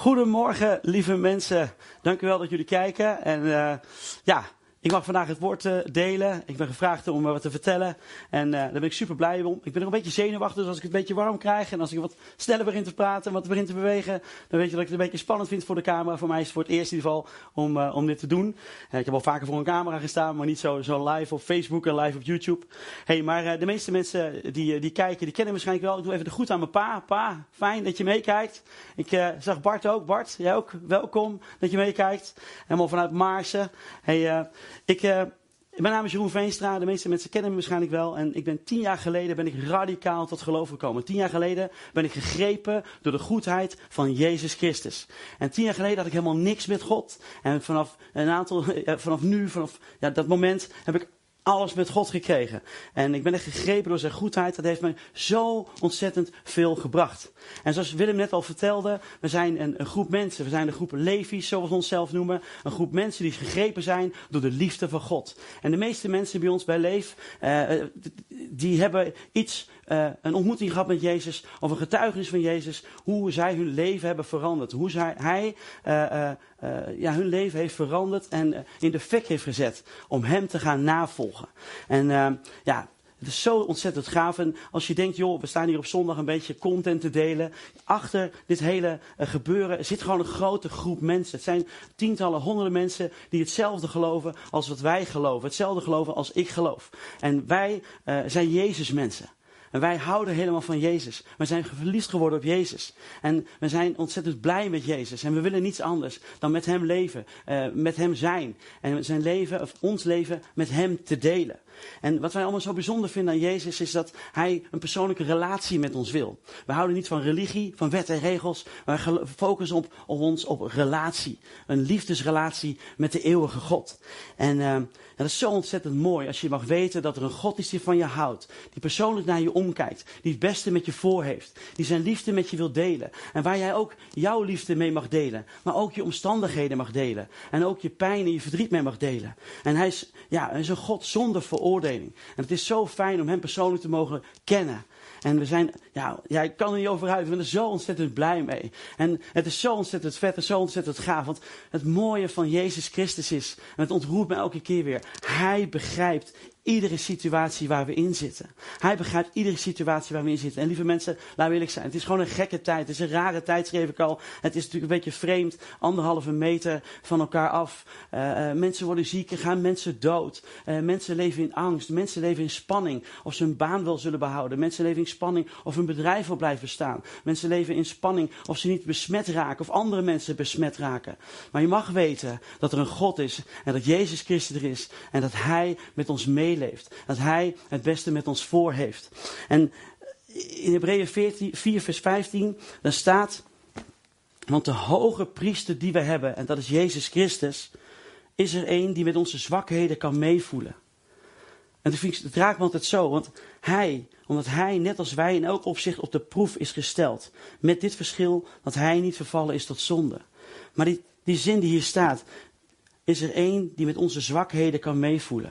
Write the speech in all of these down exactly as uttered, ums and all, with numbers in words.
Goedemorgen, lieve mensen. Dank u wel dat jullie kijken. En uh, ja, ik mag vandaag het woord uh, delen. Ik ben gevraagd om uh, wat te vertellen. En uh, daar ben ik super blij om. Ik ben nog een beetje zenuwachtig, dus als ik het een beetje warm krijg en als ik wat sneller begin te praten en wat begin te bewegen, dan weet je dat ik het een beetje spannend vind voor de camera. Voor mij is het voor het eerst in ieder geval om, uh, om dit te doen. Uh, ik heb al vaker voor een camera gestaan, maar niet zo, zo live op Facebook en live op YouTube. Hey, maar uh, de meeste mensen die, die kijken, die kennen waarschijnlijk wel. Ik doe even de groet aan mijn pa. Pa, fijn dat je meekijkt. Ik uh, zag Bart ook. Bart, jij ook. Welkom dat je meekijkt. Helemaal vanuit Maarse. Hey, uh, Ik, uh, mijn naam is Jeroen Veenstra, de meeste mensen kennen me waarschijnlijk wel. En ik ben tien jaar geleden ben ik radicaal tot geloof gekomen. Tien jaar geleden ben ik gegrepen door de goedheid van Jezus Christus. En tien jaar geleden had ik helemaal niks met God. En vanaf een aantal, uh, vanaf nu, vanaf ja, dat moment heb ik alles met God gekregen. En ik ben echt gegrepen door zijn goedheid. Dat heeft mij zo ontzettend veel gebracht. En zoals Willem net al vertelde, we zijn een, een groep mensen. We zijn een groep Levi's, zoals we onszelf noemen. Een groep mensen die gegrepen zijn door de liefde van God. En de meeste mensen bij ons bij Leef, uh, die hebben iets, uh, een ontmoeting gehad met Jezus. Of een getuigenis van Jezus. Hoe zij hun leven hebben veranderd. Hoe zij, hij... Uh, uh, Uh, ja, hun leven heeft veranderd en uh, in de fik heeft gezet om hem te gaan navolgen. En uh, ja, het is zo ontzettend gaaf. En als je denkt, joh, we staan hier op zondag een beetje content te delen. Achter dit hele uh, gebeuren zit gewoon een grote groep mensen. Het zijn tientallen, honderden mensen die hetzelfde geloven als wat wij geloven. Hetzelfde geloven als ik geloof. En wij uh, zijn Jezus mensen. En wij houden helemaal van Jezus. We zijn verliefd geworden op Jezus. En we zijn ontzettend blij met Jezus. En we willen niets anders dan met hem leven. Uh, met hem zijn. En zijn leven, of ons leven, met hem te delen. En wat wij allemaal zo bijzonder vinden aan Jezus is dat hij een persoonlijke relatie met ons wil. We houden niet van religie, van wet en regels. Maar we focussen op, op ons op relatie. Een liefdesrelatie met de eeuwige God. En uh, dat is zo ontzettend mooi als je mag weten dat er een God is die van je houdt. Die persoonlijk naar je omgaat. Omkijkt, die het beste met je voor heeft, die zijn liefde met je wil delen en waar jij ook jouw liefde mee mag delen, maar ook je omstandigheden mag delen en ook je pijn en je verdriet mee mag delen. En hij is, ja, hij is een God zonder veroordeling en het is zo fijn om hem persoonlijk te mogen kennen. En we zijn, ja, ja, ik kan er niet over uit, we zijn er zo ontzettend blij mee. En het is zo ontzettend vet en zo ontzettend gaaf, want het mooie van Jezus Christus is, en het ontroert me elke keer weer, hij begrijpt iedere situatie waar we in zitten. Hij begrijpt iedere situatie waar we in zitten. En lieve mensen, laat eerlijk zijn. Het is gewoon een gekke tijd. Het is een rare tijd, schreef ik al. Het is natuurlijk een beetje vreemd. Anderhalve meter van elkaar af. Uh, uh, mensen worden ziek. Er gaan mensen dood. Uh, mensen leven in angst. Mensen leven in spanning. Of ze hun baan wel zullen behouden. Mensen leven in spanning of hun bedrijf wel blijft bestaan. Mensen leven in spanning of ze niet besmet raken. Of andere mensen besmet raken. Maar je mag weten dat er een God is. En dat Jezus Christus er is. En dat hij met ons meeleeft. Leeft, dat hij het beste met ons voor heeft. En in Hebreeën vier vers vijftien, daar staat, want de hoge priester die we hebben, en dat is Jezus Christus, is er een die met onze zwakheden kan meevoelen. En dat, vind ik, dat raakt me altijd zo, want hij, omdat hij net als wij in elk opzicht op de proef is gesteld, met dit verschil dat hij niet vervallen is tot zonde. Maar die, die zin die hier staat, is er een die met onze zwakheden kan meevoelen.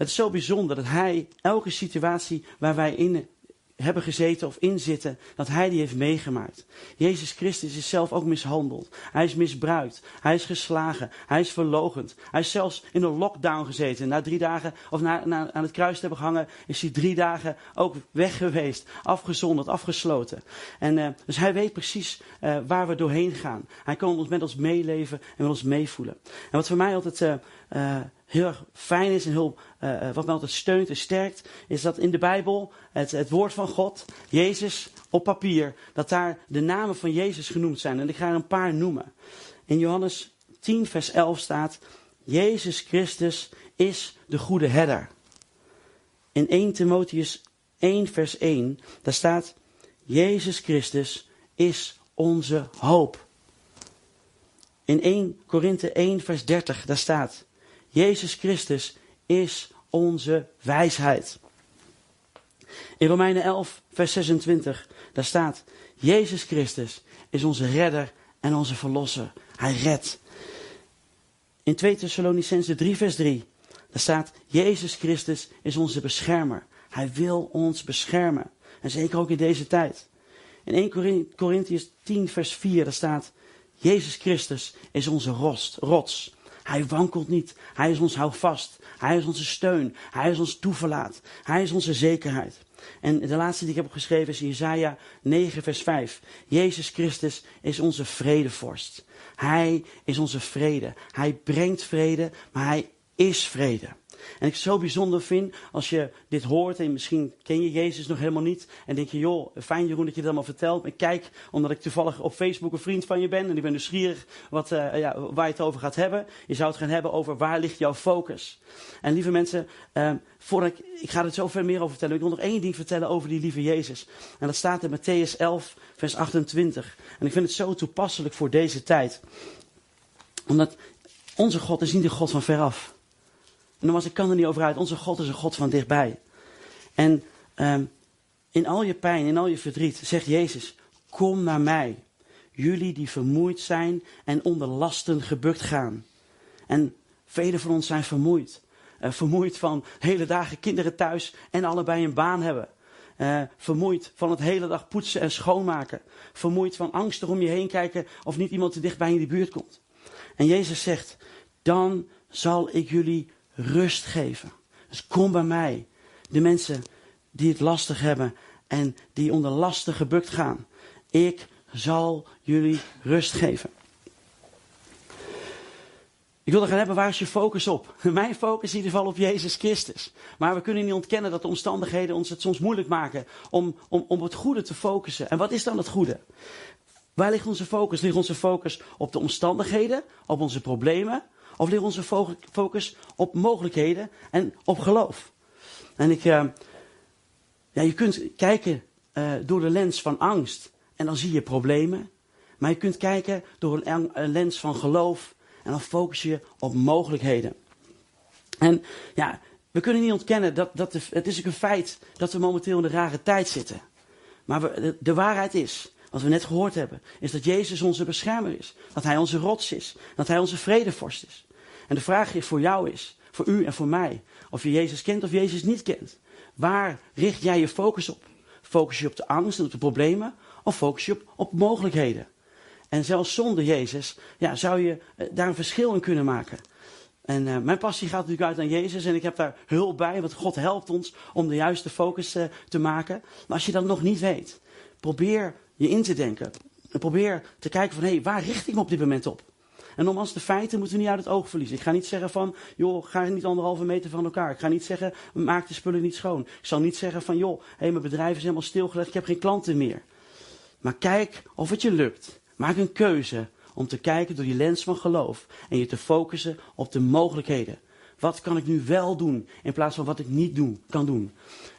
Het is zo bijzonder dat hij elke situatie waar wij in hebben gezeten of in zitten, dat hij die heeft meegemaakt. Jezus Christus is zelf ook mishandeld. Hij is misbruikt. Hij is geslagen. Hij is verloochend. Hij is zelfs in een lockdown gezeten. Na drie dagen, of na, na, aan het kruis te hebben gehangen, is hij drie dagen ook weg geweest. Afgezonderd, afgesloten. En, uh, dus hij weet precies uh, waar we doorheen gaan. Hij kan met ons meeleven en met ons meevoelen. En wat voor mij altijd Uh, uh, heel erg fijn is en heel, uh, wat mij altijd steunt en sterkt, is dat in de Bijbel, het, het woord van God, Jezus op papier, dat daar de namen van Jezus genoemd zijn. En ik ga er een paar noemen. In Johannes tien vers elf staat, Jezus Christus is de goede herder. In eerste Timotheus één vers één, daar staat, Jezus Christus is onze hoop. In eerste Korinthe één vers dertig, daar staat, Jezus Christus is onze wijsheid. In Romeinen elf, vers zesentwintig, daar staat, Jezus Christus is onze redder en onze verlosser. Hij redt. In tweede Thessalonicenzen drie, vers drie, daar staat, Jezus Christus is onze beschermer. Hij wil ons beschermen. En zeker ook in deze tijd. In Eerste Korinthiërs tien vers vier, daar staat: Jezus Christus is onze rots, rots. Hij wankelt niet. Hij is ons houvast. Hij is onze steun. Hij is ons toeverlaat. Hij is onze zekerheid. En de laatste die ik heb geschreven is Jesaja negen vers vijf. Jezus Christus is onze vredevorst. Hij is onze vrede. Hij brengt vrede, maar hij is vrede. En ik het zo bijzonder vind als je dit hoort en misschien ken je Jezus nog helemaal niet. En denk je, joh, fijn Jeroen dat je dat allemaal vertelt. Ik kijk, omdat ik toevallig op Facebook een vriend van je ben. En ik ben nieuwsgierig wat, uh, ja, waar je het over gaat hebben. Je zou het gaan hebben over waar ligt jouw focus. En lieve mensen, uh, voordat ik, ik ga er zoveel meer over vertellen. Ik wil nog één ding vertellen over die lieve Jezus. En dat staat in Mattheüs elf vers achtentwintig. En ik vind het zo toepasselijk voor deze tijd. Omdat onze God is niet de God van veraf. En dan was ik kan er niet over uit. Onze God is een God van dichtbij. En um, in al je pijn, in al je verdriet, zegt Jezus: kom naar mij. Jullie die vermoeid zijn en onder lasten gebukt gaan. En velen van ons zijn vermoeid. Uh, vermoeid van hele dagen kinderen thuis en allebei een baan hebben. Uh, vermoeid van het hele dag poetsen en schoonmaken. Vermoeid van angsten om je heen kijken of niet iemand te dichtbij in de buurt komt. En Jezus zegt: dan zal ik jullie rust geven. Dus kom bij mij. De mensen die het lastig hebben en die onder lasten gebukt gaan. Ik zal jullie rust geven. Ik wil er gaan hebben, waar is je focus op? Mijn focus is in ieder geval op Jezus Christus. Maar we kunnen niet ontkennen dat de omstandigheden ons het soms moeilijk maken om, om, om het goede te focussen. En wat is dan het goede? Waar ligt onze focus? Ligt onze focus op de omstandigheden, op onze problemen? Of ligt onze focus op mogelijkheden en op geloof? En ik, uh, ja, je kunt kijken uh, door de lens van angst en dan zie je problemen. Maar je kunt kijken door een, een lens van geloof en dan focus je op mogelijkheden. En ja, we kunnen niet ontkennen, dat, dat de, het is ook een feit dat we momenteel in een rare tijd zitten. Maar we, de, de waarheid is, wat we net gehoord hebben, is dat Jezus onze beschermer is. Dat hij onze rots is. Dat hij onze vredevorst is. En de vraag is voor jou is, voor u en voor mij, of je Jezus kent of Jezus niet kent. Waar richt jij je focus op? Focus je op de angst en op de problemen? Of focus je op, op mogelijkheden? En zelfs zonder Jezus ja, zou je daar een verschil in kunnen maken. En uh, mijn passie gaat natuurlijk uit aan Jezus en ik heb daar hulp bij, want God helpt ons om de juiste focus uh, te maken. Maar als je dat nog niet weet, probeer je in te denken. En probeer te kijken van, hé, hey, waar richt ik me op dit moment op? En nogmaals, de feiten moeten we niet uit het oog verliezen. Ik ga niet zeggen van, joh, ga niet anderhalve meter van elkaar. Ik ga niet zeggen, maak de spullen niet schoon. Ik zal niet zeggen van, joh, hey, mijn bedrijf is helemaal stilgelegd, ik heb geen klanten meer. Maar kijk of het je lukt. Maak een keuze om te kijken door die lens van geloof. En je te focussen op de mogelijkheden. Wat kan ik nu wel doen, in plaats van wat ik niet doen, kan doen?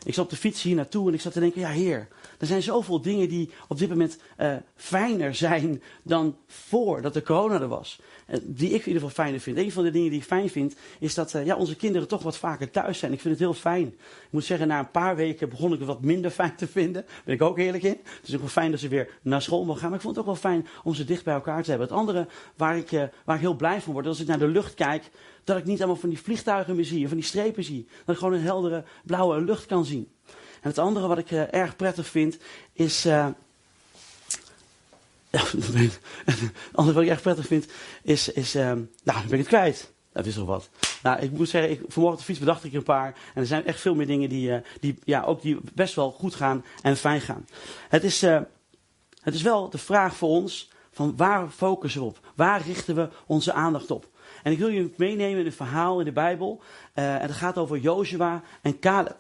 Ik zat op de fiets hier naartoe en ik zat te denken, ja Heer, er zijn zoveel dingen die op dit moment uh, fijner zijn dan voordat de corona er was. Uh, die ik in ieder geval fijner vind. Een van de dingen die ik fijn vind, is dat uh, ja, onze kinderen toch wat vaker thuis zijn. Ik vind het heel fijn. Ik moet zeggen, na een paar weken begon ik het wat minder fijn te vinden. Daar ben ik ook eerlijk in. Het is ook wel fijn dat ze weer naar school mogen gaan. Maar ik vond het ook wel fijn om ze dicht bij elkaar te hebben. Het andere waar ik, uh, waar ik heel blij van word, als ik naar de lucht kijk, dat ik niet allemaal van die vliegtuigen meer zie, van die strepen zie. Dat ik gewoon een heldere blauwe lucht kan zien. En het andere wat ik uh, erg prettig vind, is... Uh... het andere wat ik erg prettig vind, is... is uh... nou, dan ben ik het kwijt. Dat is toch wat. Nou, ik moet zeggen, ik, vanmorgen op de fiets bedacht ik een paar. En er zijn echt veel meer dingen die, uh, die, ja, ook die best wel goed gaan en fijn gaan. Het is, uh, het is wel de vraag voor ons, van waar focussen we op? Waar richten we onze aandacht op? En ik wil je meenemen in een verhaal in de Bijbel. Uh, en dat gaat over Jozua en Caleb.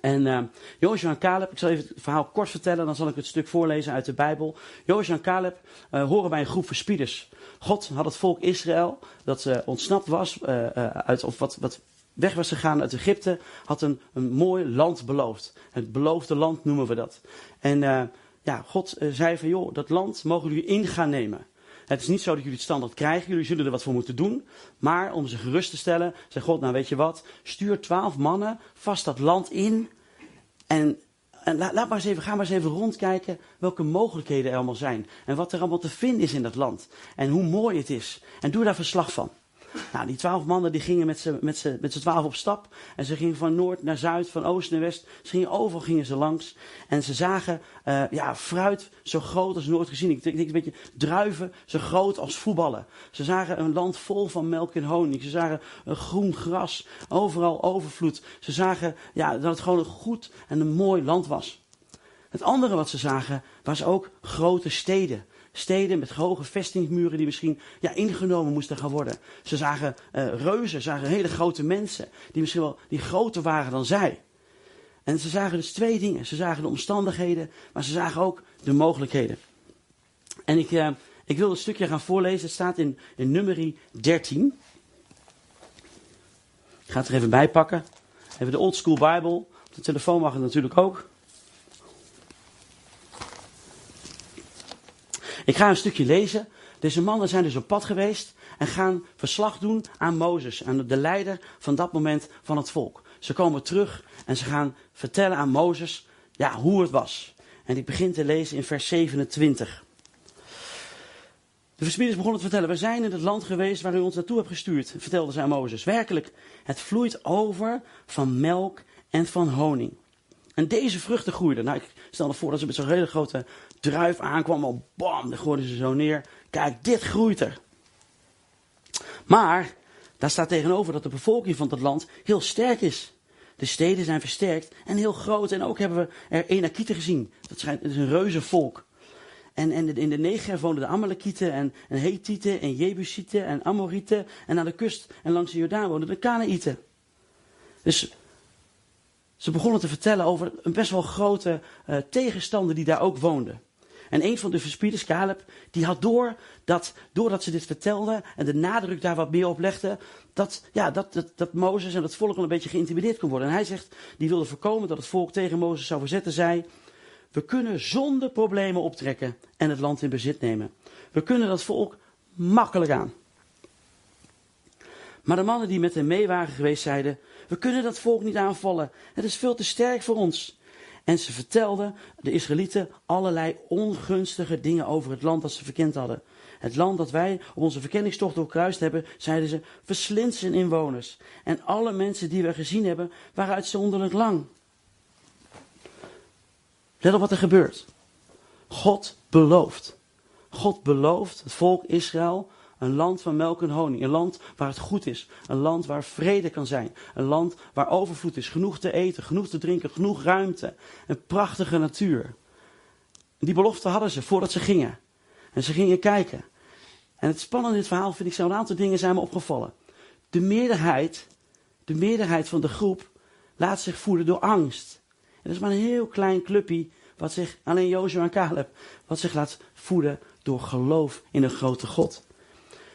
En uh, Jozua en Caleb, ik zal even het verhaal kort vertellen, dan zal ik het stuk voorlezen uit de Bijbel. Jozua en Caleb uh, horen bij een groep verspieders. God had het volk Israël, dat uh, ontsnapt was, uh, uit, of wat, wat weg was gegaan uit Egypte, had een, een mooi land beloofd. Het beloofde land noemen we dat. En uh, ja, God uh, zei van, joh, dat land mogen jullie in gaan nemen. Het is niet zo dat jullie het standaard krijgen. Jullie zullen er wat voor moeten doen. Maar om ze gerust te stellen, zei God, nou weet je wat. Stuur twaalf mannen vast dat land in. En, en laat, laat maar eens even, ga maar eens even rondkijken welke mogelijkheden er allemaal zijn. En wat er allemaal te vinden is in dat land. En hoe mooi het is. En doe daar verslag van. Nou, die twaalf mannen die gingen met z'n, met z'n, met z'n twaalf op stap. En ze gingen van noord naar zuid, van oost naar west. Ze gingen overal gingen ze langs. En ze zagen uh, ja, fruit zo groot als nooit gezien. Ik denk een beetje druiven zo groot als voetballen. Ze zagen een land vol van melk en honing. Ze zagen uh, groen gras. Overal overvloed. Ze zagen ja, dat het gewoon een goed en een mooi land was. Het andere wat ze zagen was ook grote steden. Steden met hoge vestingmuren die misschien ja, ingenomen moesten gaan worden. Ze zagen uh, reuzen, zagen hele grote mensen die misschien wel die groter waren dan zij. En ze zagen dus twee dingen. Ze zagen de omstandigheden, maar ze zagen ook de mogelijkheden. En ik, uh, ik wil een stukje gaan voorlezen. Het staat in, in Numeri dertien. Ik ga het er even bij pakken. Even de Old School Bijbel. Op de telefoon mag het natuurlijk ook. Ik ga een stukje lezen. Deze mannen zijn dus op pad geweest en gaan verslag doen aan Mozes, aan de leider van dat moment van het volk. Ze komen terug en ze gaan vertellen aan Mozes ja, hoe het was. En ik begin te lezen in vers zevenentwintig. De verspieders begonnen te vertellen, we zijn in het land geweest waar u ons naartoe hebt gestuurd, vertelden ze aan Mozes. Werkelijk, het vloeit over van melk en van honing. En deze vruchten groeiden. Nou, ik stel me voor dat ze met zo'n hele grote druif aankwam. Al bam, dan gooiden ze zo neer. Kijk, dit groeit er. Maar, daar staat tegenover dat de bevolking van dat land heel sterk is. De steden zijn versterkt en heel groot. En ook hebben we er Enakieten gezien. Dat schijnt, het is een reuzenvolk. En, en in de Negev woonden de Amalekieten en, en Hethieten en Jebusieten en Amorieten. En aan de kust en langs de Jordaan woonden de Kanaïten. Dus... Ze begonnen te vertellen over een best wel grote uh, tegenstander die daar ook woonde. En een van de verspieders, Caleb, die had door dat, doordat ze dit vertelden en de nadruk daar wat meer op legden, dat, ja, dat, dat, dat Mozes en het volk wel een beetje geïntimideerd kon worden. En hij zegt, die wilde voorkomen dat het volk tegen Mozes zou verzetten, zei, we kunnen zonder problemen optrekken en het land in bezit nemen. We kunnen dat volk makkelijk aan. Maar de mannen die met hem mee waren geweest zeiden, we kunnen dat volk niet aanvallen. Het is veel te sterk voor ons. En ze vertelden de Israëlieten allerlei ongunstige dingen over het land dat ze verkend hadden. Het land dat wij op onze verkenningstocht doorkruist hebben, zeiden ze, verslindt zijn inwoners. En alle mensen die we gezien hebben, waren uitzonderlijk lang. Let op wat er gebeurt. God belooft. God belooft het volk Israël een land van melk en honing. Een land waar het goed is. Een land waar vrede kan zijn. Een land waar overvloed is. Genoeg te eten, genoeg te drinken, genoeg ruimte. Een prachtige natuur. Die belofte hadden ze voordat ze gingen. En ze gingen kijken. En het spannende in dit verhaal vind ik, zo'n aantal dingen zijn me opgevallen. De meerderheid, de meerderheid van de groep laat zich voeden door angst. En dat is maar een heel klein clubje wat zich, alleen Joshua en Caleb, wat zich laat voeden door geloof in een grote God.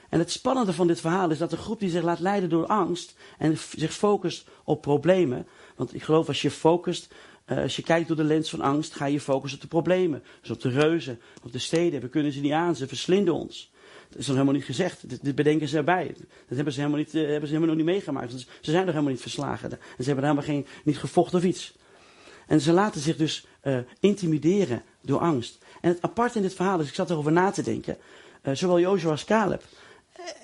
En het spannende van dit verhaal is dat de groep die zich laat leiden door angst en zich focust op problemen. Want ik geloof als je focust, uh, als je kijkt door de lens van angst, ga je focussen op de problemen. Dus op de reuzen, op de steden. We kunnen ze niet aan, ze verslinden ons. Dat is nog helemaal niet gezegd. Dit, dit bedenken ze erbij. Dat hebben ze helemaal, niet, uh, hebben ze helemaal nog niet meegemaakt. Dus ze zijn nog helemaal niet verslagen. En ze hebben helemaal geen, niet gevochten of iets. En ze laten zich dus uh, intimideren door angst. En het aparte in dit verhaal is, ik zat erover na te denken, uh, zowel Jozua als Caleb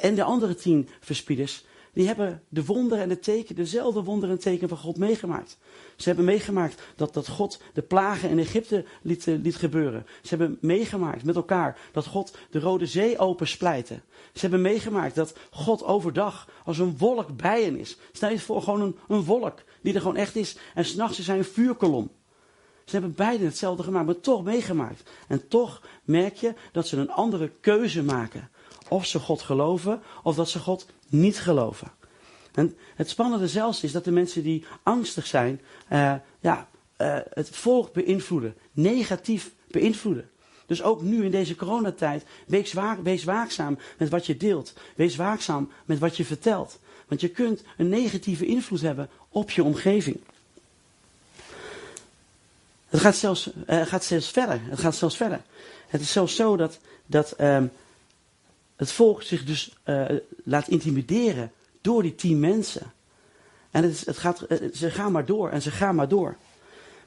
en de andere tien verspieders, die hebben de wonderen en de teken, dezelfde wonderen en teken van God meegemaakt. Ze hebben meegemaakt dat, dat God de plagen in Egypte liet, liet gebeuren. Ze hebben meegemaakt met elkaar dat God de Rode Zee opensplijtte. Ze hebben meegemaakt dat God overdag als een wolk bij hen is. Stel je voor, gewoon een, een wolk die er gewoon echt is. En 's nachts is hij een vuurkolom. Ze hebben beiden hetzelfde gemaakt, maar toch meegemaakt. En toch merk je dat ze een andere keuze maken. Of ze God geloven, of dat ze God niet geloven. En het spannende zelfs is dat de mensen die angstig zijn, uh, ja, uh, het volk beïnvloeden. Negatief beïnvloeden. Dus ook nu in deze coronatijd, wees, waak, wees waakzaam met wat je deelt. Wees waakzaam met wat je vertelt. Want je kunt een negatieve invloed hebben op je omgeving. Het gaat zelfs, uh, gaat zelfs verder. Het gaat zelfs verder. Het is zelfs zo dat... dat uh, het volk zich dus uh, laat intimideren door die tien mensen. En het is, het gaat, ze gaan maar door en ze gaan maar door.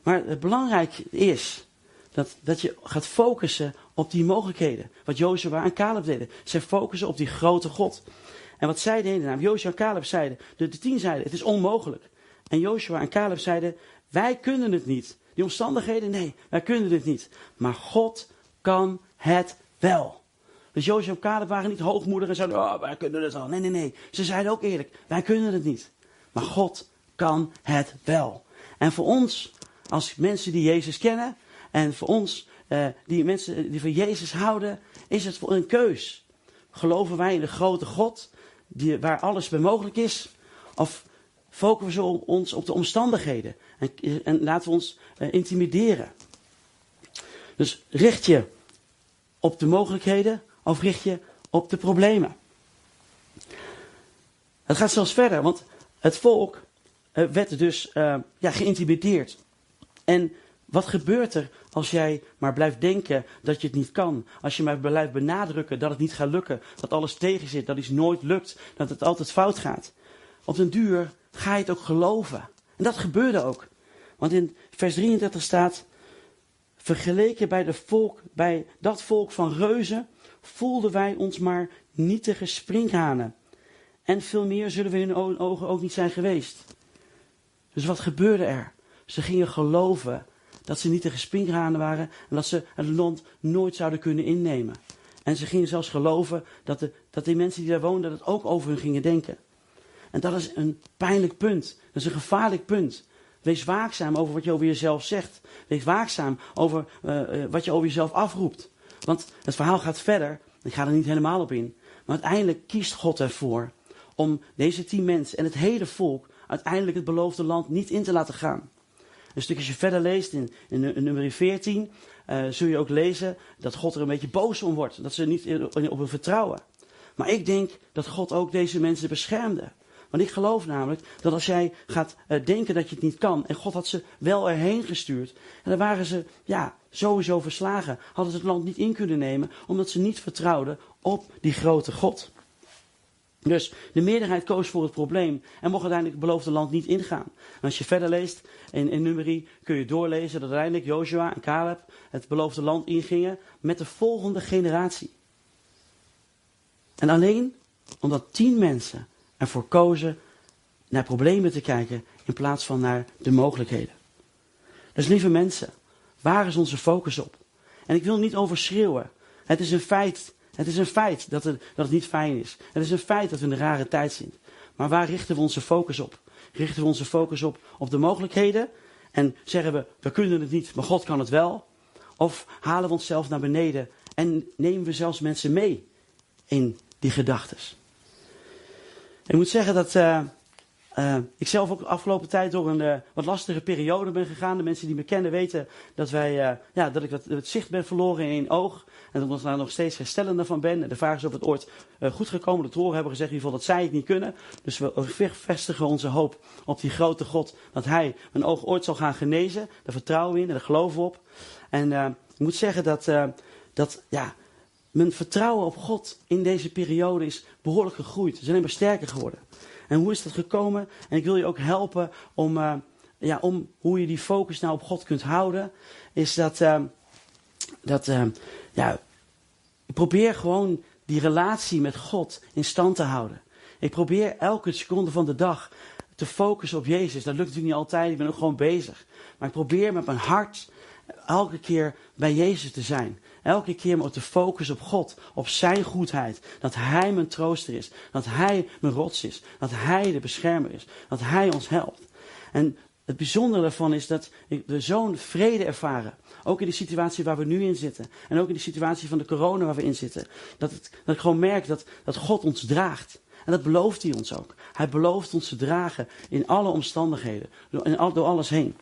Maar het belangrijk is dat, dat je gaat focussen op die mogelijkheden. Wat Jozua en Caleb deden. Zij focussen op die grote God. En wat zij deden, nou, Jozua en Caleb zeiden, de, de tien zeiden, het is onmogelijk. En Jozua en Caleb zeiden, wij kunnen het niet. Die omstandigheden, nee, wij kunnen het niet. Maar God kan het wel. Dus Jozua en Caleb waren niet hoogmoedig en zeiden, oh, wij kunnen het al. Nee, nee, nee. Ze zeiden ook eerlijk, wij kunnen het niet. Maar God kan het wel. En voor ons, als mensen die Jezus kennen, en voor ons, eh, die mensen die van Jezus houden, is het voor een keus. Geloven wij in de grote God, die, waar alles bij mogelijk is? Of focussen we ons op de omstandigheden? En, en laten we ons eh, intimideren. Dus richt je op de mogelijkheden, of richt je op de problemen? Het gaat zelfs verder, want het volk eh, werd dus eh, ja, geïntimideerd. En wat gebeurt er als jij maar blijft denken dat je het niet kan? Als je maar blijft benadrukken dat het niet gaat lukken. Dat alles tegen zit, dat iets nooit lukt. Dat het altijd fout gaat. Op den duur ga je het ook geloven. En dat gebeurde ook. Want in vers drieëndertig staat, vergeleken bij, de volk, bij dat volk van reuzen voelden wij ons maar nietige sprinkhanen. En veel meer zullen we in hun ogen ook niet zijn geweest. Dus wat gebeurde er? Ze gingen geloven dat ze niet de sprinkhanen waren en dat ze het land nooit zouden kunnen innemen. En ze gingen zelfs geloven dat, de, dat die mensen die daar woonden dat ook over hun gingen denken. En dat is een pijnlijk punt. Dat is een gevaarlijk punt. Wees waakzaam over wat je over jezelf zegt. Wees waakzaam over uh, wat je over jezelf afroept. Want het verhaal gaat verder. Ik ga er niet helemaal op in. Maar uiteindelijk kiest God ervoor om deze tien mensen en het hele volk uiteindelijk het beloofde land niet in te laten gaan. Een stukje verder leest, in, in, in nummer veertien, uh, zul je ook lezen dat God er een beetje boos om wordt. Dat ze niet op hun vertrouwen. Maar ik denk dat God ook deze mensen beschermde. Want ik geloof namelijk dat als jij gaat uh, denken dat je het niet kan, en God had ze wel erheen gestuurd, en dan waren ze ja, sowieso verslagen. Hadden ze het land niet in kunnen nemen, omdat ze niet vertrouwden op die grote God. Dus de meerderheid koos voor het probleem en mocht uiteindelijk het beloofde land niet ingaan. En als je verder leest in, in Numeri kun je doorlezen dat uiteindelijk Jozua en Caleb het beloofde land ingingen met de volgende generatie. En alleen omdat tien mensen ervoor kozen naar problemen te kijken in plaats van naar de mogelijkheden. Dus lieve mensen, waar is onze focus op? En ik wil niet overschreeuwen. Het is een feit. Het is een feit dat het, dat het niet fijn is. Het is een feit dat we in een rare tijd zitten. Maar waar richten we onze focus op? Richten we onze focus op, op de mogelijkheden? En zeggen we, we kunnen het niet, maar God kan het wel? Of halen we onszelf naar beneden en nemen we zelfs mensen mee in die gedachten? Ik moet zeggen dat uh, uh, ik zelf ook de afgelopen tijd door een uh, wat lastige periode ben gegaan. De mensen die me kennen weten dat, wij, uh, ja, dat ik wat, het zicht ben verloren in één oog. En dat ik daar nog steeds herstellender van ben. En de vraag is of het ooit uh, goed gekomen is. De horen hebben gezegd in ieder geval dat zij het niet kunnen. Dus we vestigen onze hoop op die grote God. Dat hij mijn oog ooit zal gaan genezen. Daar vertrouwen we in en daar geloven we op. En uh, ik moet zeggen dat, uh, dat ja, mijn vertrouwen op God in deze periode is behoorlijk gegroeid. Het is alleen maar sterker geworden. En hoe is dat gekomen? En ik wil je ook helpen om, uh, ja, om hoe je die focus nou op God kunt houden. Is dat... Uh, dat uh, Ja, ik probeer gewoon die relatie met God in stand te houden. Ik probeer elke seconde van de dag te focussen op Jezus. Dat lukt natuurlijk niet altijd, ik ben ook gewoon bezig. Maar ik probeer met mijn hart elke keer bij Jezus te zijn. Elke keer me te focussen op God, op zijn goedheid. Dat hij mijn trooster is, dat hij mijn rots is, dat hij de beschermer is, dat hij ons helpt. En het bijzondere daarvan is dat we zo'n vrede ervaren. Ook in de situatie waar we nu in zitten. En ook in de situatie van de corona waar we in zitten. Dat, het, dat ik gewoon merk dat, dat God ons draagt. En dat belooft hij ons ook. Hij belooft ons te dragen in alle omstandigheden. Door, in al, door alles heen.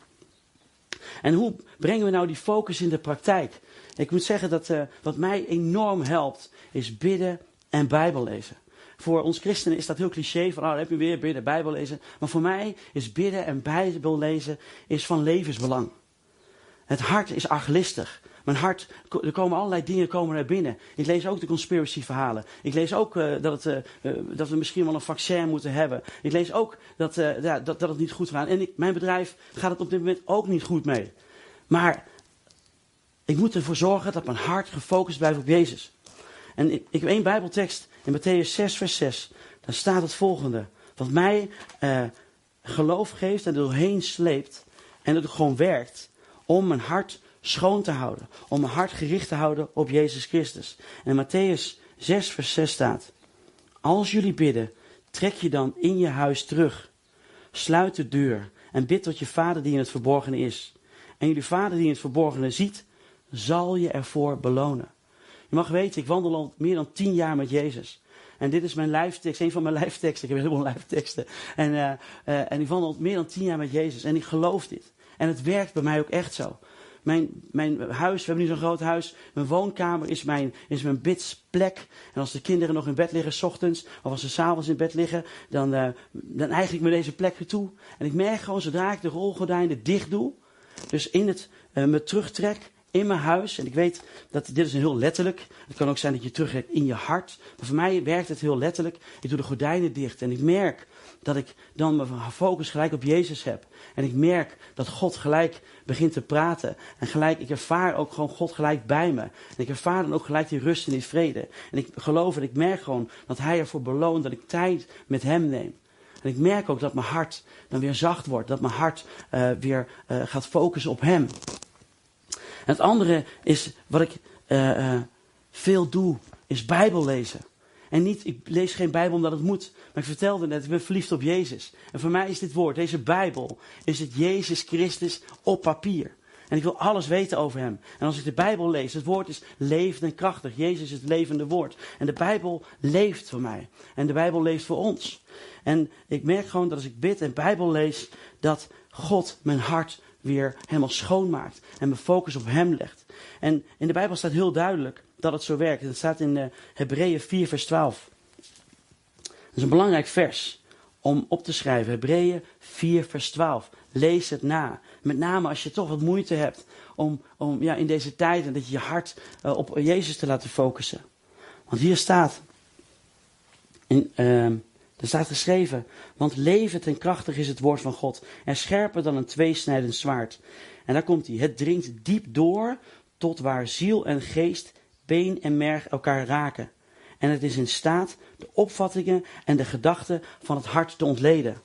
En hoe brengen we nou die focus in de praktijk? Ik moet zeggen dat uh, wat mij enorm helpt is bidden en Bijbel lezen. Voor ons christenen is dat heel cliché, van oh, dan heb je weer bidden, Bijbel lezen. Maar voor mij is bidden en Bijbel lezen is van levensbelang. Het hart is arglistig. Mijn hart, er komen allerlei dingen komen naar binnen. Ik lees ook de conspiracy verhalen. Ik lees ook uh, dat, het, uh, uh, dat we misschien wel een vaccin moeten hebben. Ik lees ook dat, uh, ja, dat, dat het niet goed gaat. En ik, mijn bedrijf gaat het op dit moment ook niet goed mee. Maar Ik moet ervoor zorgen dat mijn hart gefocust blijft op Jezus. En ik, ik heb één Bijbeltekst in Mattheüs zes vers zes. Daar staat het volgende. Wat mij eh, geloof geeft en er doorheen sleept. En dat het gewoon werkt om mijn hart schoon te houden. Om mijn hart gericht te houden op Jezus Christus. En in Mattheüs zes vers zes staat. Als jullie bidden, trek je dan in je huis terug. Sluit de deur en bid tot je Vader die in het verborgene is. En jullie Vader die in het verborgene ziet, zal je ervoor belonen. Je mag weten, ik wandel al meer dan tien jaar met Jezus. En dit is mijn lijftekst, een van mijn lijfteksten. Ik heb helemaal lijfteksten. En, uh, uh, en ik wandel al meer dan tien jaar met Jezus. En ik geloof dit. En het werkt bij mij ook echt zo. Mijn, mijn huis, we hebben nu zo'n groot huis. Mijn woonkamer is mijn, is mijn bidsplek. En als de kinderen nog in bed liggen 's ochtends, of als ze 's avonds in bed liggen, dan, uh, dan eigen ik me deze plek toe. En ik merk gewoon, zodra ik de rolgordijnen dicht doe, dus in het uh, me terugtrek, in mijn huis. En ik weet dat dit is een heel letterlijk. Het kan ook zijn dat je terugtrekt in je hart. Maar voor mij werkt het heel letterlijk. Ik doe de gordijnen dicht. En ik merk dat ik dan mijn focus gelijk op Jezus heb. En ik merk dat God gelijk begint te praten. En gelijk, ik ervaar ook gewoon God gelijk bij me. En ik ervaar dan ook gelijk die rust en die vrede. En ik geloof en ik merk gewoon dat Hij ervoor beloont dat ik tijd met Hem neem. En ik merk ook dat mijn hart dan weer zacht wordt. Dat mijn hart uh, weer uh, gaat focussen op Hem. En het andere is, wat ik uh, uh, veel doe, is Bijbel lezen. En niet, ik lees geen Bijbel omdat het moet. Maar ik vertelde net, ik ben verliefd op Jezus. En voor mij is dit woord, deze Bijbel, is het Jezus Christus op papier. En ik wil alles weten over Hem. En als ik de Bijbel lees, het woord is levend en krachtig. Jezus is het levende woord. En de Bijbel leeft voor mij. En de Bijbel leeft voor ons. En ik merk gewoon dat als ik bid en Bijbel lees, dat God mijn hart weer helemaal schoonmaakt en mijn focus op Hem legt. En in de Bijbel staat heel duidelijk dat het zo werkt. Het staat in uh, Hebreeën vier vers twaalf. Dat is een belangrijk vers om op te schrijven. Hebreeën vier vers twaalf. Lees het na. Met name als je toch wat moeite hebt om, om ja, in deze tijd en dat je je hart uh, op Jezus te laten focussen. Want hier staat, in, uh, er staat geschreven, want levend en krachtig is het woord van God en scherper dan een tweesnijdend zwaard. En daar komt hij. Het dringt diep door tot waar ziel en geest, been en merg elkaar raken. En het is in staat de opvattingen en de gedachten van het hart te ontleden.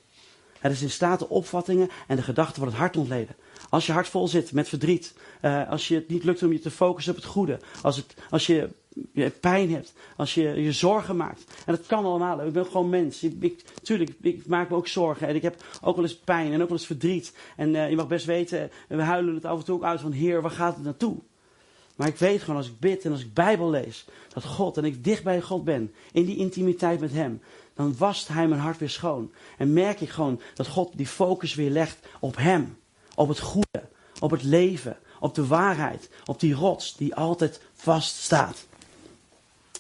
Het is in staat de opvattingen en de gedachten van het hart te ontleden. Als je hart vol zit met verdriet, uh, als je het niet lukt om je te focussen op het goede, als, het, als je, je pijn hebt, als je je zorgen maakt. En dat kan allemaal. Ik ben gewoon mens. Ik, ik, tuurlijk, ik maak me ook zorgen. En ik heb ook wel eens pijn en ook wel eens verdriet. En uh, je mag best weten, we huilen het af en toe ook uit van Heer, waar gaat het naartoe? Maar ik weet gewoon als ik bid en als ik Bijbel lees, dat God en ik dicht bij God ben, in die intimiteit met Hem, dan wast Hij mijn hart weer schoon. En merk ik gewoon dat God die focus weer legt op Hem, op het goede, op het leven, op de waarheid, op die rots die altijd vast staat.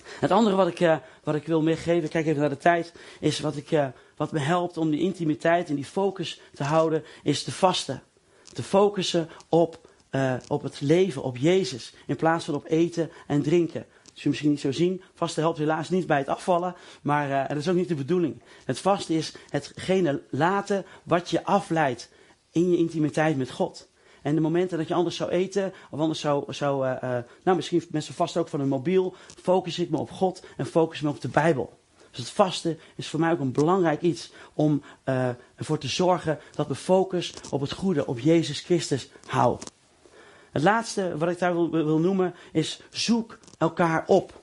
Het andere wat ik, uh, wat ik wil meegeven, kijk even naar de tijd, is wat, ik, uh, wat me helpt om die intimiteit en die focus te houden, is te vasten. Te focussen op Uh, op het leven, op Jezus, in plaats van op eten en drinken. Dat zul je misschien niet zo zien. Vasten helpt helaas niet bij het afvallen, maar uh, dat is ook niet de bedoeling. Het vasten is hetgene laten wat je afleidt in je intimiteit met God. En de momenten dat je anders zou eten, of anders zou, zou uh, uh, nou misschien mensen vasten ook van hun mobiel, focus ik me op God en focus me op de Bijbel. Dus het vasten is voor mij ook een belangrijk iets om uh, ervoor te zorgen dat we focus op het goede, op Jezus Christus houden. Het laatste wat ik daar wil, wil noemen is zoek elkaar op.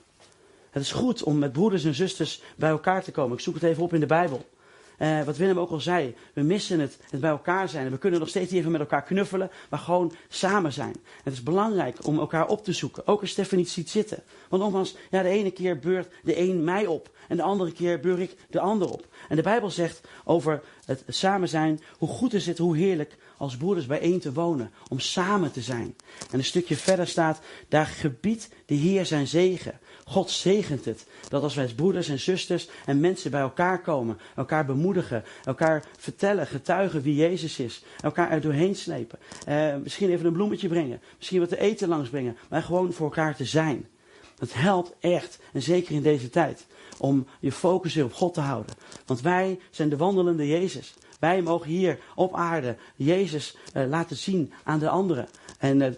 Het is goed om met broeders en zusters bij elkaar te komen. Ik zoek het even op in de Bijbel. Eh, wat Willem ook al zei, we missen het, het bij elkaar zijn. En we kunnen nog steeds even met elkaar knuffelen, maar gewoon samen zijn. En het is belangrijk om elkaar op te zoeken, ook als Stefanie niet ziet zitten. Want nogmaals, ja, de ene keer beurt de een mij op en de andere keer beur ik de ander op. En de Bijbel zegt over het samen zijn, hoe goed is het, hoe heerlijk als broeders bijeen te wonen, om samen te zijn. En een stukje verder staat, daar gebiedt de Heer zijn zegen. God zegent het, dat als wij als broeders en zusters en mensen bij elkaar komen, elkaar bemoedigen, elkaar vertellen, getuigen wie Jezus is, elkaar er doorheen slepen, eh, misschien even een bloemetje brengen, misschien wat te eten langs brengen, maar gewoon voor elkaar te zijn. Dat helpt echt, en zeker in deze tijd, om je focus weer op God te houden. Want wij zijn de wandelende Jezus. Wij mogen hier op aarde Jezus uh, laten zien aan de anderen. En uh,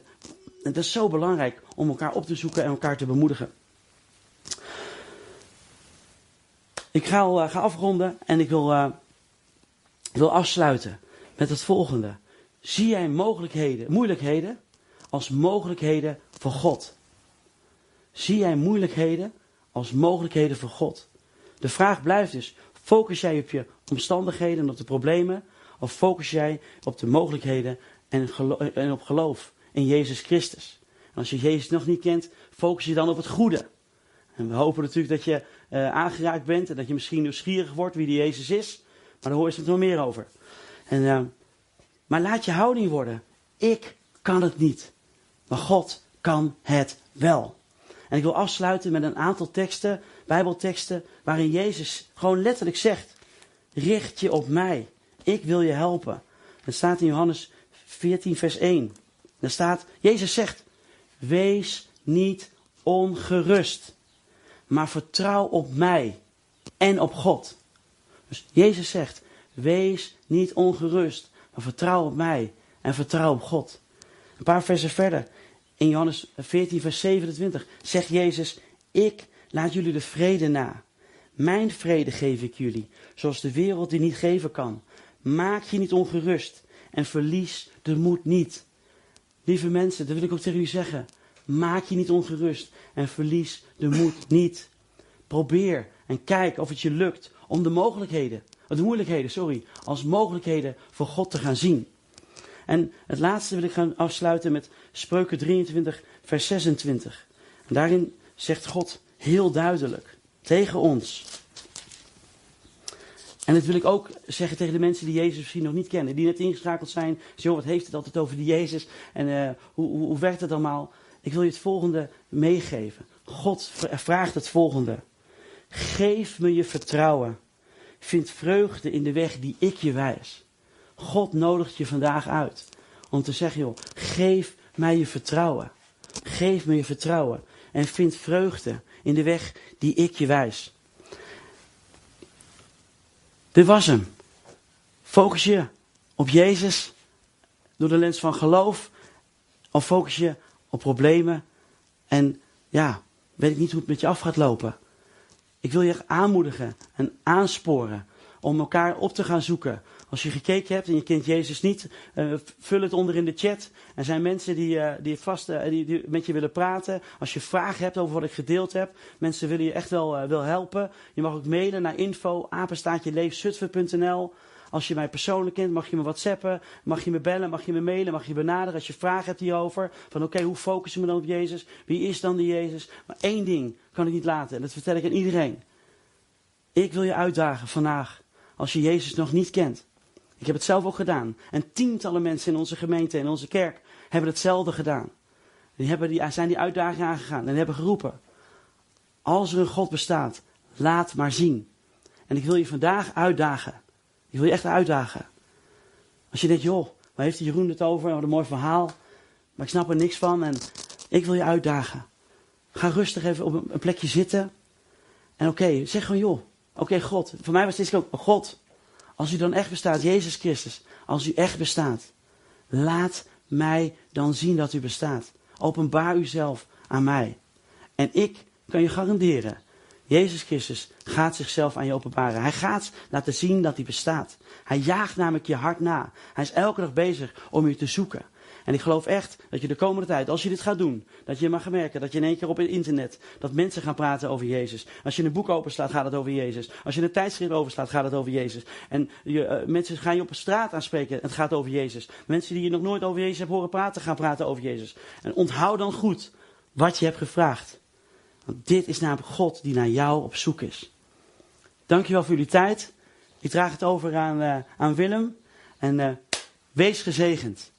En dat is zo belangrijk om elkaar op te zoeken en elkaar te bemoedigen. Ik ga, al, uh, ga afronden en ik wil, uh, wil afsluiten met het volgende. Zie jij mogelijkheden, moeilijkheden als mogelijkheden voor God? Zie jij moeilijkheden als mogelijkheden voor God? De vraag blijft dus, focus jij op je omstandigheden en op de problemen? Of focus jij op de mogelijkheden en, gelo- en op geloof in Jezus Christus? En als je Jezus nog niet kent, focus je dan op het goede. En we hopen natuurlijk dat je uh, aangeraakt bent en dat je misschien nieuwsgierig wordt wie die Jezus is. Maar daar hoor je het nog meer over. En, uh, maar laat je houding worden. Ik kan het niet. Maar God kan het wel. En ik wil afsluiten met een aantal teksten, Bijbelteksten, waarin Jezus gewoon letterlijk zegt: richt je op mij. Ik wil je helpen. Dat staat in Johannes veertien vers één. Daar staat, Jezus zegt: wees niet ongerust, maar vertrouw op mij en op God. Dus Jezus zegt: wees niet ongerust, maar vertrouw op mij en vertrouw op God. Een paar versen verder, in Johannes veertien vers zevenentwintig, zegt Jezus: ik laat jullie de vrede na. Mijn vrede geef ik jullie, zoals de wereld die niet geven kan. Maak je niet ongerust en verlies de moed niet. Lieve mensen, dat wil ik ook tegen u zeggen. Maak je niet ongerust en verlies de moed niet. Probeer en kijk of het je lukt om de mogelijkheden, de moeilijkheden, sorry, als mogelijkheden voor God te gaan zien. En het laatste wil ik gaan afsluiten met Spreuken drieëntwintig, vers zesentwintig. En daarin zegt God heel duidelijk tegen ons. En dat wil ik ook zeggen tegen de mensen die Jezus misschien nog niet kennen. Die net ingeschakeld zijn. Zo, wat heeft het altijd over die Jezus? En uh, hoe, hoe, hoe werkt het allemaal? Ik wil je het volgende meegeven. God vraagt het volgende. Geef me je vertrouwen. Vind vreugde in de weg die ik je wijs. God nodigt je vandaag uit. Om te zeggen, joh, geef mij je vertrouwen. Geef me je vertrouwen. En vind vreugde in de weg die ik je wijs. Dit was hem. Focus je op Jezus door de lens van geloof. Of focus je op problemen. En ja, weet ik niet hoe het met je af gaat lopen. Ik wil je echt aanmoedigen en aansporen om elkaar op te gaan zoeken. Als je gekeken hebt en je kent Jezus niet, uh, vul het onder in de chat. Er zijn mensen die, uh, die, vast, uh, die, die met je willen praten. Als je vragen hebt over wat ik gedeeld heb, mensen willen je echt wel, uh, wel helpen. Je mag ook mailen naar info apenstaartje leefzutphen punt n l. Als je mij persoonlijk kent, mag je me whatsappen, mag je me bellen, mag je me mailen, mag je benaderen. Als je vragen hebt hierover, van oké, okay, hoe focus je me dan op Jezus? Wie is dan die Jezus? Maar één ding kan ik niet laten en dat vertel ik aan iedereen. Ik wil je uitdagen vandaag, als je Jezus nog niet kent. Ik heb het zelf ook gedaan. En tientallen mensen in onze gemeente, in onze kerk, hebben hetzelfde gedaan. Die, hebben die zijn die uitdaging aangegaan en hebben geroepen. Als er een God bestaat, laat maar zien. En ik wil je vandaag uitdagen. Ik wil je echt uitdagen. Als je denkt, joh, waar heeft die Jeroen het over? Wat een mooi verhaal. Maar ik snap er niks van en ik wil je uitdagen. Ga rustig even op een plekje zitten. En oké, okay, zeg gewoon, joh. Oké, okay, God. Voor mij was dit ook, God. Als u dan echt bestaat, Jezus Christus, als u echt bestaat, laat mij dan zien dat u bestaat. Openbaar uzelf aan mij. En ik kan je garanderen, Jezus Christus gaat zichzelf aan je openbaren. Hij gaat laten zien dat hij bestaat. Hij jaagt namelijk je hart na. Hij is elke dag bezig om je te zoeken. En ik geloof echt dat je de komende tijd, als je dit gaat doen, dat je mag merken dat je in één keer op het internet, dat mensen gaan praten over Jezus. Als je een boek openslaat, gaat het over Jezus. Als je een tijdschrift overslaat, gaat het over Jezus. En je, uh, mensen gaan je op de straat aanspreken, het gaat over Jezus. Mensen die je nog nooit over Jezus hebt horen praten, gaan praten over Jezus. En onthoud dan goed wat je hebt gevraagd. Want dit is namelijk God die naar jou op zoek is. Dankjewel voor jullie tijd. Ik draag het over aan, uh, aan Willem. En uh, wees gezegend.